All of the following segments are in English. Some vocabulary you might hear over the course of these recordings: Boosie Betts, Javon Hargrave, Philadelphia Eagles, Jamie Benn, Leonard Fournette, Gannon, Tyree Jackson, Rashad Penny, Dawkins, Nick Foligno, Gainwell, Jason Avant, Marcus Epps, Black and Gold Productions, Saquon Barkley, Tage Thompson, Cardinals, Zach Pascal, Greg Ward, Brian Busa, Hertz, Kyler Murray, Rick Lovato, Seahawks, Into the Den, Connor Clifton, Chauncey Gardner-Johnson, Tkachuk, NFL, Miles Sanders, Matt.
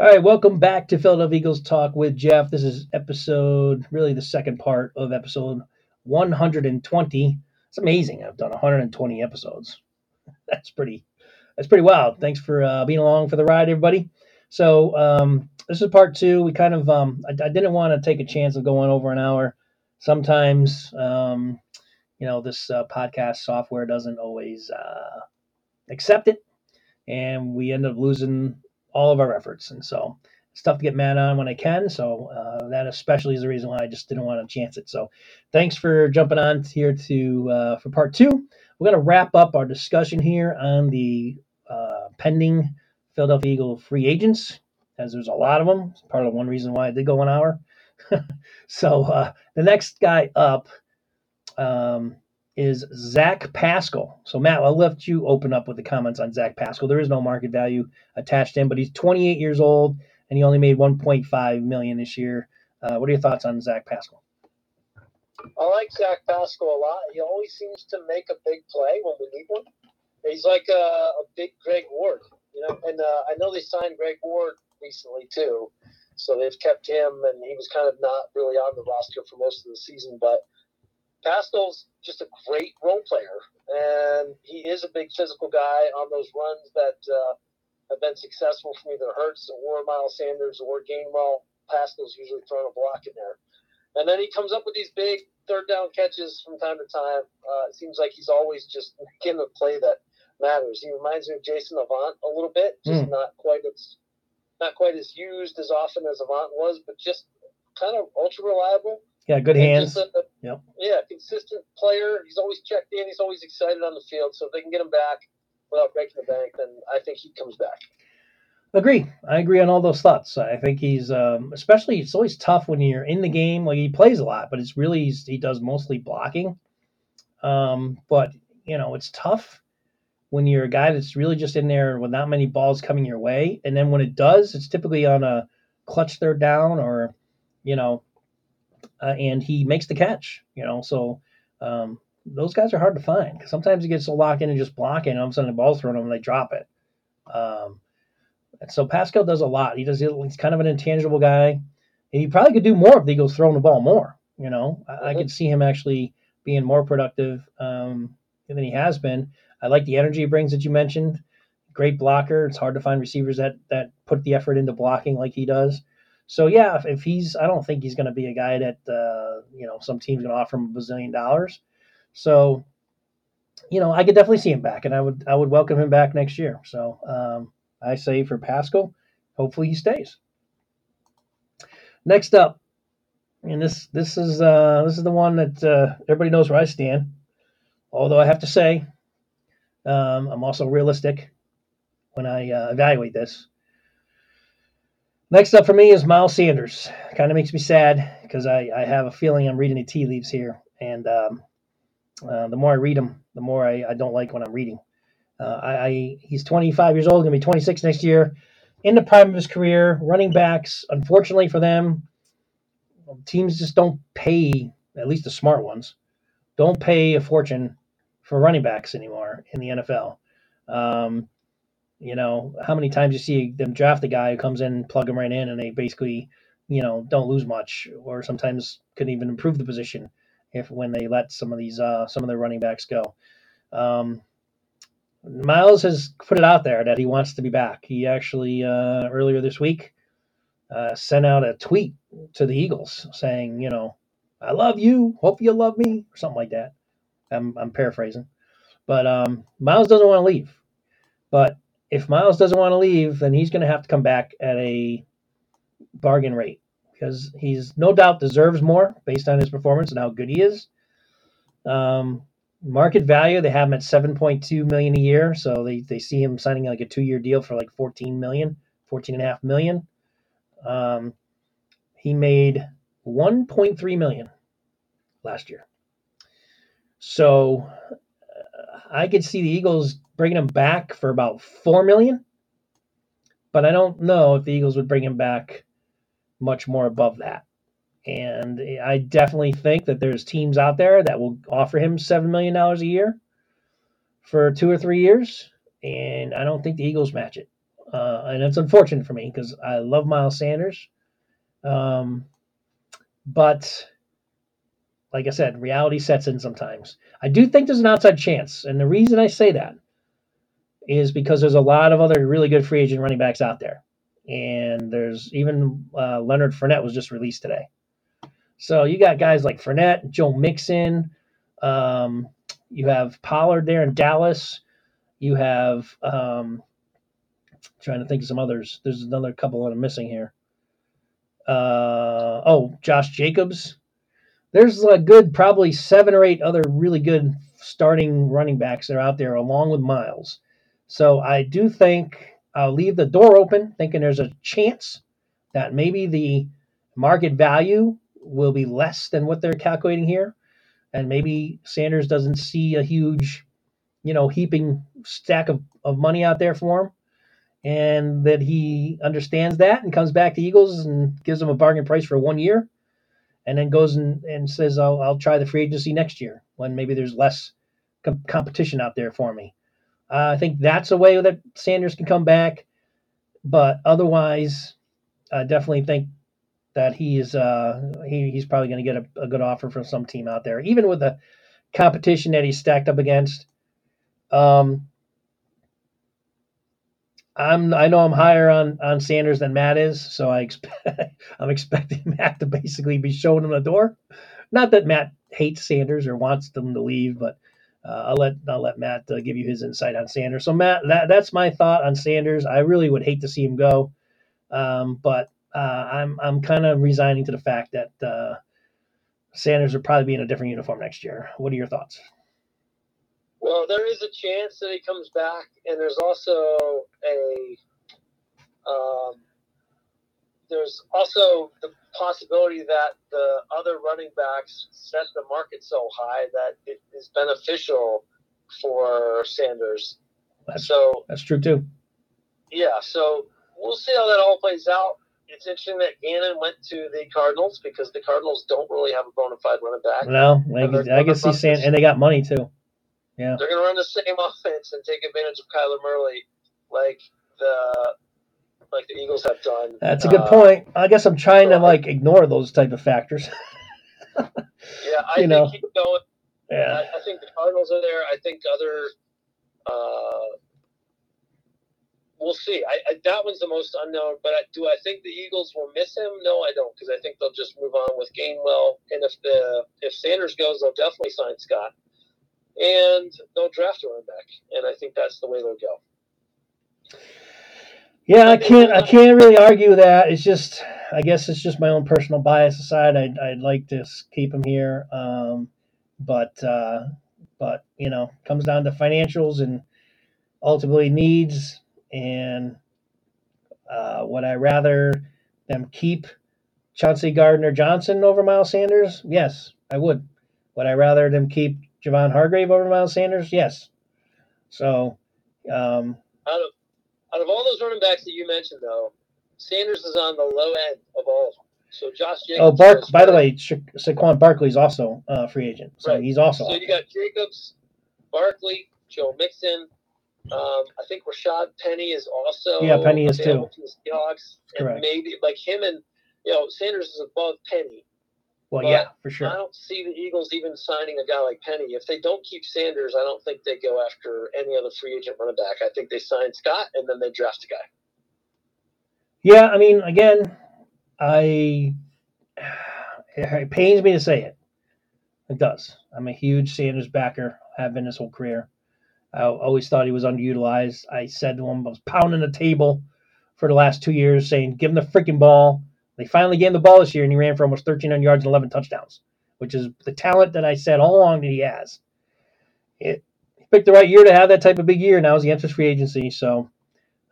All right, welcome back to Philadelphia Eagles Talk with Jeff. This is episode, really the second part of episode 120. It's amazing. I've done 120 episodes. That's pretty wild. Thanks for being along for the ride, everybody. So this is part two. We kind of, I didn't want to take a chance of going over an hour. Sometimes, this podcast software doesn't always accept it, and we end up losing all of our efforts, and so it's tough to get Matt on when I can, so that especially is the reason why I just didn't want to chance it. So thanks for jumping on here to for part two. We're going to wrap up our discussion here on the pending Philadelphia Eagle free agents, as there's a lot of them. It's part of one reason why I did go an hour. So the next guy up is Zach Pascal. So, Matt, I'll let you open up with the comments on Zach Pascal. There is no market value attached to him, but he's 28 years old, and he only made $1.5 million this year. What are your thoughts on Zach Pascal? I like Zach Pascal a lot. He always seems to make a big play when we need one. He's like a big Greg Ward, and I know they signed Greg Ward recently too, so they've kept him, and he was kind of not really on the roster for most of the season, but Pascal's just a great role player, and he is a big physical guy on those runs that have been successful from either Hertz or Miles Sanders or Gainwell. Pascal's usually throwing a block in there. And then he comes up with these big third-down catches from time to time. It seems like he's always just making a play that matters. He reminds me of Jason Avant a little bit, just not quite as used as often as Avant was, but just kind of ultra-reliable. Yeah, good hands. Yeah, consistent player. He's always checked in. He's always excited on the field. So if they can get him back without breaking the bank, then I think he comes back. Agree. I agree on all those thoughts. I think he's especially it's always tough when you're in the game. Like, he plays a lot, but it's really he does mostly blocking. But, it's tough when you're a guy that's really just in there with not many balls coming your way. And then when it does, it's typically on a clutch third down or, and he makes the catch, So those guys are hard to find because sometimes he gets so locked in and just blocking, and all of a sudden the ball's thrown him and they drop it. And so Pascal does a lot. He's kind of an intangible guy, and he probably could do more if the Eagles throwing the ball more. I could see him actually being more productive than he has been. I like the energy he brings that you mentioned. Great blocker. It's hard to find receivers that put the effort into blocking like he does. So, yeah, if he's – I don't think he's going to be a guy that, some team's going to offer him $1 billion. So, I could definitely see him back, and I would welcome him back next year. So, I say for Pascal, hopefully he stays. Next up, and this is the one that everybody knows where I stand, although I have to say I'm also realistic when I evaluate this. Next up for me is Miles Sanders. Kind of makes me sad because I have a feeling I'm reading the tea leaves here. And the more I read them, the more I don't like what I'm reading. He's 25 years old, going to be 26 next year. In the prime of his career, running backs, unfortunately for them, teams just don't pay, at least the smart ones, don't pay a fortune for running backs anymore in the NFL. How many times you see them draft a guy who comes in, plug him right in, and they basically, don't lose much, or sometimes couldn't even improve the position when they let some of their running backs go. Miles has put it out there that he wants to be back. He actually earlier this week sent out a tweet to the Eagles saying, I love you, hope you love me, or something like that. I'm paraphrasing, but Miles doesn't want to leave, but if Miles doesn't want to leave, then he's going to have to come back at a bargain rate because he's no doubt deserves more based on his performance and how good he is. Market value, they have him at $7.2 million a year, so they see him signing like a 2-year deal for like $14.5 million. He made $1.3 million last year. So I could see the Eagles bringing him back for about $4 million, but I don't know if the Eagles would bring him back much more above that. And I definitely think that there's teams out there that will offer him $7 million a year for 2 or 3 years, and I don't think the Eagles match it. And it's unfortunate for me because I love Miles Sanders. But like I said, reality sets in sometimes. I do think there's an outside chance. And the reason I say that is because there's a lot of other really good free agent running backs out there. And there's even Leonard Fournette was just released today. So you got guys like Fournette, Joe Mixon. You have Pollard there in Dallas. You have trying to think of some others. There's another couple that I'm missing here. Josh Jacobs. There's a good probably 7 or 8 other really good starting running backs that are out there along with Miles. So I do think I'll leave the door open, thinking there's a chance that maybe the market value will be less than what they're calculating here. And maybe Sanders doesn't see a huge, heaping stack of money out there for him. And that he understands that and comes back to Eagles and gives them a bargain price for 1 year. And then goes and says, I'll try the free agency next year when maybe there's less competition out there for me. I think that's a way that Sanders can come back. But otherwise, I definitely think that he's probably going to get a good offer from some team out there, even with the competition that he's stacked up against. I know I'm higher on Sanders than Matt is, so I'm expecting Matt to basically be showing him the door. Not that Matt hates Sanders or wants them to leave, but I'll let Matt give you his insight on Sanders. So Matt, that's my thought on Sanders. I really would hate to see him go, but I'm kind of resigning to the fact that Sanders will probably be in a different uniform next year. What are your thoughts? Well, there is a chance that he comes back, and there's also the possibility that the other running backs set the market so high that it is beneficial for Sanders. That's true too. Yeah, so we'll see how that all plays out. It's interesting that Gannon went to the Cardinals because the Cardinals don't really have a bona fide running back. No, I guess he's saying, and they got money too. Yeah. They're going to run the same offense and take advantage of Kyler Murray like the Eagles have done. That's a good point. I guess I'm trying to ignore those type of factors. Yeah, I think keep going. Yeah. I think the Cardinals are there. I think other we'll see. I that one's the most unknown, but do I think the Eagles will miss him? No, I don't, because I think they'll just move on with Gainwell. And if Sanders goes, they'll definitely sign Scott. And they'll draft a running back, and I think that's the way they'll go. Yeah, I can't really argue that. It's just, I guess it's just my own personal bias aside. I'd like to keep him here, but comes down to financials and ultimately needs, and would I rather them keep Chauncey Gardner-Johnson over Miles Sanders? Yes, I would. Would I rather them keep Javon Hargrave over Miles Sanders? Yes. So, out of all those running backs that you mentioned, though, Sanders is on the low end of all of them. So Josh Jacobs. Oh, by the way, Saquon Barkley is also a free agent. So right. He's also. So you got Jacobs, Barkley, Joe Mixon. I think Rashad Penny is also. Yeah, Penny is too. The Seahawks. Correct. And maybe him and Sanders is above Penny. Well, but yeah, for sure. I don't see the Eagles even signing a guy like Penny. If they don't keep Sanders, I don't think they go after any other free agent running back. I think they sign Scott, and then they draft a guy. Yeah, I mean, again, it pains me to say it. It does. I'm a huge Sanders backer. Have been his whole career. I always thought he was underutilized. I said to him, I was pounding the table for the last 2 years saying, give him the freaking ball. They finally gave him the ball this year, and he ran for almost 1,300 yards and 11 touchdowns, which is the talent that I said all along that he has. He picked the right year to have that type of big year. Now is the enters free agency. So,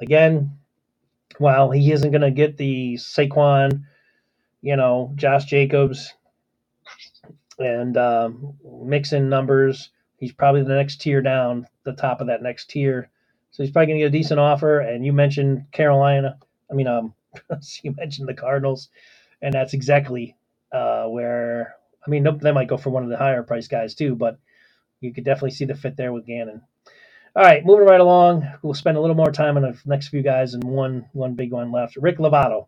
again, while he isn't going to get the Saquon, Josh Jacobs and Mixon numbers, he's probably the next tier down, the top of that next tier. So he's probably going to get a decent offer. And you mentioned Carolina. I mean, you mentioned the Cardinals, and that's exactly where – I mean, they might go for one of the higher-priced guys too, but you could definitely see the fit there with Gannon. All right, moving right along. We'll spend a little more time on the next few guys and one big one left. Rick Lovato,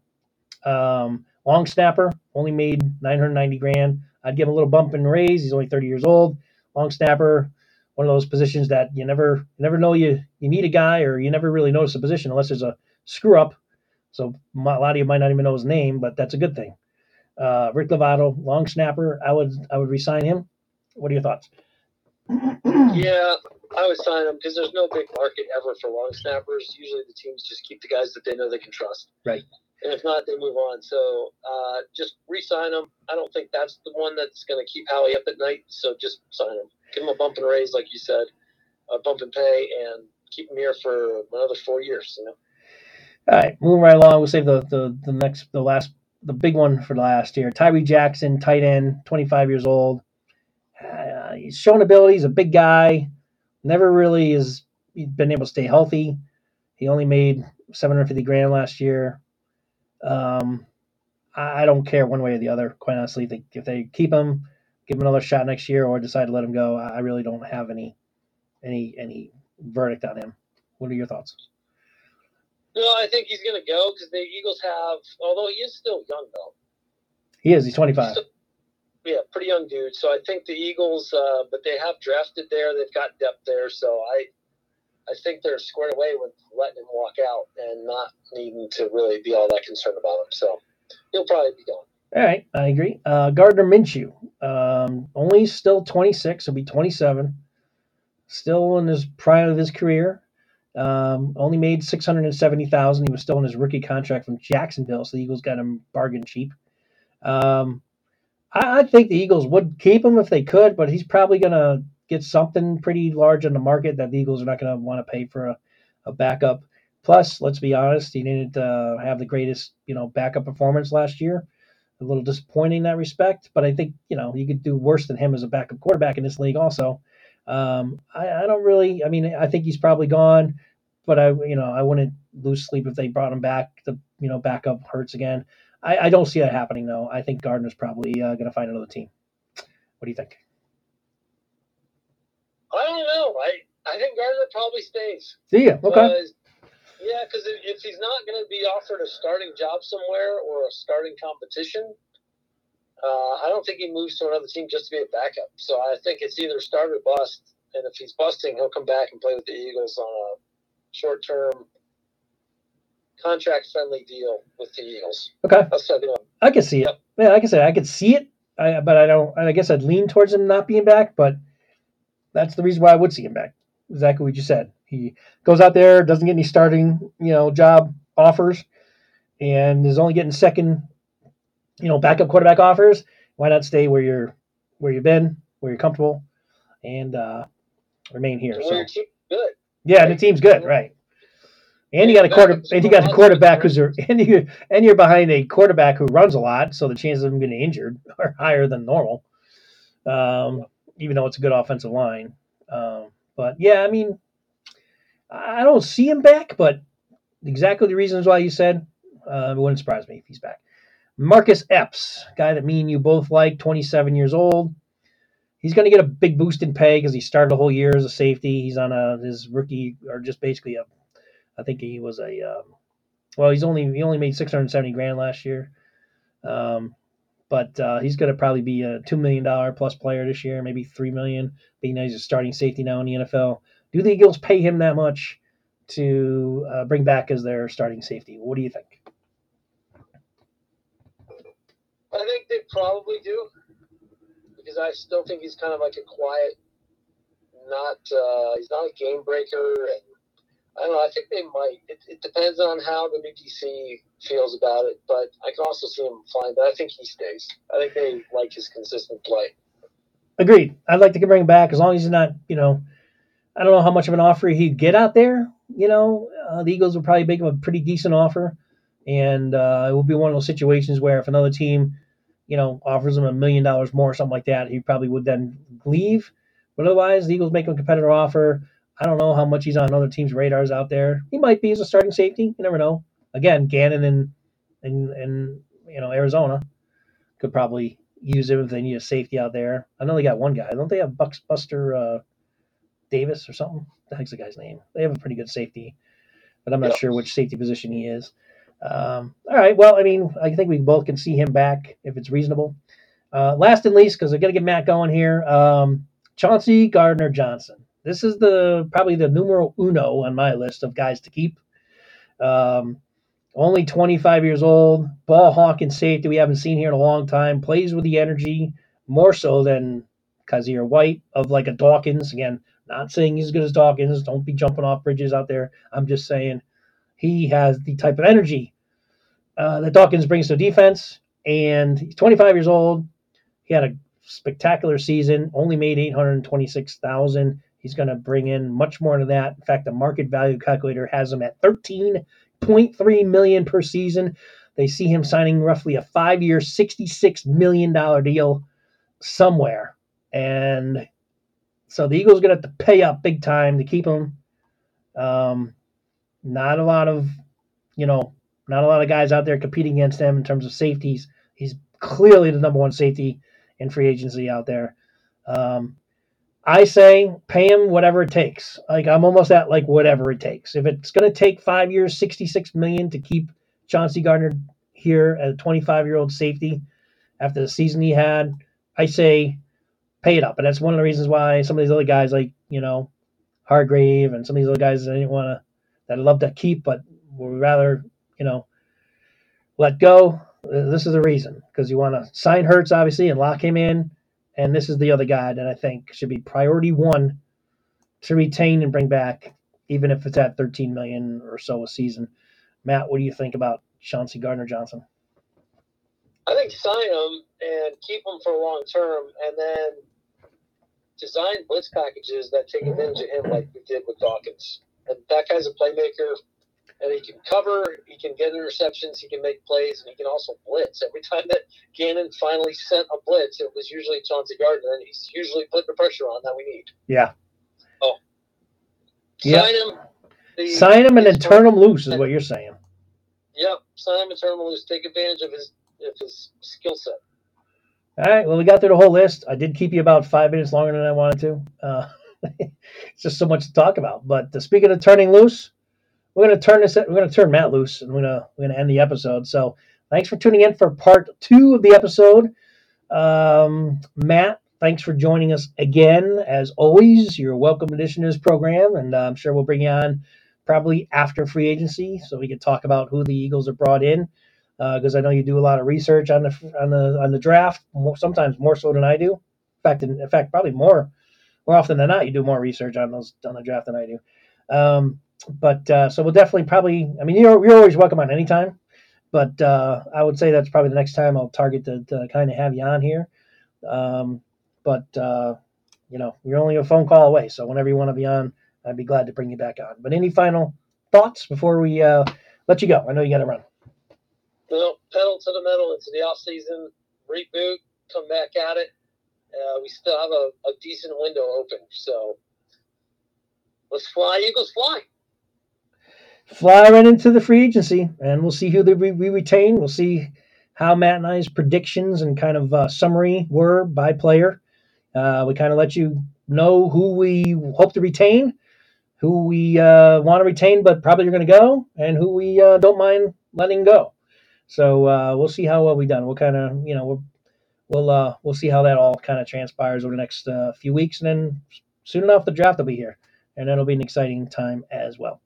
long snapper, only made $990,000. I'd give him a little bump and raise. He's only 30 years old. Long snapper, one of those positions that you never know you need a guy, or you never really notice a position unless there's a screw up. So a lot of you might not even know his name, but that's a good thing. Rick Lovato, long snapper. I would re-sign him. What are your thoughts? Yeah, I would sign him because there's no big market ever for long snappers. Usually the teams just keep the guys that they know they can trust. Right. And if not, they move on. So just re-sign him. I don't think that's the one that's going to keep Howie up at night. So just sign him. Give him a bump and raise, like you said, a bump and pay, and keep him here for another 4 years. You know. All right, moving right along. We'll save the big one for last year. Tyree Jackson, tight end, 25 years old. He's shown ability. He's a big guy. Never really has been able to stay healthy. He only made $750,000 last year. I don't care one way or the other, quite honestly. If they keep him, give him another shot next year, or decide to let him go, I really don't have any verdict on him. What are your thoughts? No, I think he's going to go because the Eagles have, although he is still young, though. He is. He's 25. He's still, yeah, pretty young dude. So I think the Eagles, but they have drafted there. They've got depth there. So I think they're squared away with letting him walk out and not needing to really be all that concerned about him. So he'll probably be gone. All right. I agree. Gardner Minshew, only still 26. He'll be 27. Still in his prime of his career. Only made $670,000. He was still on his rookie contract from Jacksonville, so the Eagles got him bargain cheap. I think the Eagles would keep him if they could, but he's probably going to get something pretty large on the market that the Eagles are not going to want to pay for a backup. Plus, let's be honest, he didn't have the greatest, backup performance last year. A little disappointing in that respect, but I think, you could do worse than him as a backup quarterback in this league also. I don't really. I mean, I think he's probably gone, but I wouldn't lose sleep if they brought him back to back up Hertz again. I don't see that happening though. I think Gardner's probably going to find another team. What do you think? I don't know. I think Gardner probably stays. Do you? Okay. Yeah, because if he's not going to be offered a starting job somewhere or a starting competition. I don't think he moves to another team just to be a backup. So I think it's either start or bust. And if he's busting, he'll come back and play with the Eagles on a short-term contract-friendly deal with the Eagles. Okay. I can see it. Yep. Yeah, like I said, I could see it, but I don't. I guess I'd lean towards him not being back, but that's the reason why I would see him back. Exactly what you said. He goes out there, doesn't get any starting, job offers, and is only getting second. Backup quarterback offers. Why not stay where you're comfortable, and remain here? So. Your team's good. Yeah, right. The team's good, right? And you got a quarterback who's and you're behind a quarterback who runs a lot, so the chances of him getting injured are higher than normal. Even though it's a good offensive line, but yeah, I mean, I don't see him back, but exactly the reasons why you said it wouldn't surprise me if he's back. Marcus Epps, guy that me and you both like, 27 years old. He's going to get a big boost in pay because he started a whole year as a safety. He's on his rookie, or just basically I think he was he only made $670,000 last year. But he's going to probably be a $2 million plus player this year, maybe $3 million. Being that he's a starting safety now in the NFL. Do the Eagles pay him that much to bring back as their starting safety? What do you think? I think they probably do, because I still think he's kind of like a quiet, he's not a game breaker. And I don't know. I think they might. It depends on how the new DC feels about it, but I can also see him flying. But I think he stays. I think they like his consistent play. Agreed. I'd like to bring him back as long as he's not, I don't know how much of an offer he'd get out there. The Eagles would probably make him a pretty decent offer. And it will be one of those situations where if another team, offers him $1 million more or something like that, he probably would then leave. But otherwise, the Eagles make him a competitor offer. I don't know how much he's on other teams' radars out there. He might be as a starting safety. You never know. Again, Gannon and Arizona could probably use him if they need a safety out there. I know they got one guy. Don't they have Buster Davis or something. The heck's the guy's name? They have a pretty good safety, but I'm not sure which safety position he is. All right. Well, I mean, I think we both can see him back if it's reasonable. Last and least, because I've got to get Matt going here, Chauncey Gardner-Johnson. This is probably the numero uno on my list of guys to keep. Only 25 years old, ball hawk and safety we haven't seen here in a long time, plays with the energy more so than Kazir White of like a Dawkins. Again, not saying he's as good as Dawkins. Don't be jumping off bridges out there. I'm just saying he has the type of energy that Dawkins brings to defense. And he's 25 years old. He had a spectacular season, only made $826,000. He's going to bring in much more to that. In fact, the market value calculator has him at $13.3 million per season. They see him signing roughly a 5-year, $66 million deal somewhere. And so the Eagles are going to have to pay up big time to keep him. Not a lot of guys out there competing against him in terms of safeties. He's clearly the number one safety in free agency out there. I say pay him whatever it takes. I'm almost at whatever it takes. If it's going to take 5 years, $66 million to keep Chauncey Gardner here at a 25-year-old safety after the season he had, I say pay it up. And that's one of the reasons why some of these other guys Hargrave and some of these other guys that I'd love to keep but would rather let go. This is the reason, because you want to sign Hertz, obviously, and lock him in. And this is the other guy that I think should be priority one to retain and bring back, even if it's at $13 million or so a season. Matt, what do you think about Chauncey Gardner-Johnson? I think sign him and keep him for long term, and then design blitz packages that take advantage of him like we did with Dawkins. And that guy's a playmaker. And he can cover, he can get interceptions, he can make plays, and he can also blitz. Every time that Gannon finally sent a blitz, it was usually Chauncey Gardner, and he's usually putting the pressure on that we need. Yeah. Oh. Sign him and then turn him loose is what you're saying. Yep. Sign him and turn him loose. Take advantage of his skill set. All right. Well, we got through the whole list. I did keep you about 5 minutes longer than I wanted to. It's just so much to talk about. But speaking of turning loose, we're going to turn Matt loose, and we're going to end the episode. So thanks for tuning in for part 2 of the episode. Matt, thanks for joining us again. As always, you're a welcome addition to this program, and I'm sure we'll bring you on probably after free agency so we can talk about who the Eagles have brought in, because I know you do a lot of research on the draft, sometimes more so than I do. In fact, probably more often than not, you do more research on the draft than I do. So we'll definitely you're always welcome on any time, but I would say that's probably the next time I'll target to kind of have you on here. You're only a phone call away, so whenever you want to be on, I'd be glad to bring you back on. But any final thoughts before we let you go? I know you got to run. Well, pedal to the metal into the off season, reboot, come back at it. We still have a decent window open, so let's fly, Eagles, fly. Fly right into the free agency, and we'll see who we retain. We'll see how Matt and I's predictions and kind of summary were by player. We kind of let you know who we hope to retain, who we want to retain but probably are going to go, and who we don't mind letting go. So we'll see how well we done. We'll kind of, we'll see how that all kind of transpires over the next few weeks, and then soon enough the draft will be here. And that'll be an exciting time as well.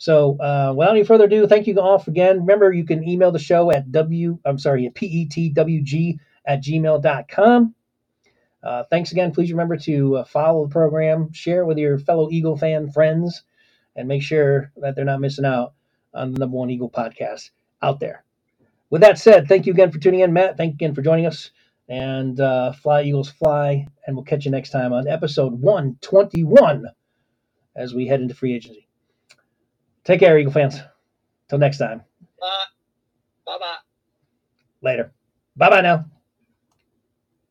So without any further ado, thank you all again. Remember, you can email the show at petwg@gmail.com. Thanks again. Please remember to follow the program, share it with your fellow Eagle fan friends, and make sure that they're not missing out on the number one Eagle podcast out there. With that said, thank you again for tuning in, Matt. Thank you again for joining us. And fly, Eagles, fly. And we'll catch you next time on episode 121. As we head into free agency. Take care, Eagle fans. Till next time. Bye-bye. Later. Bye-bye now.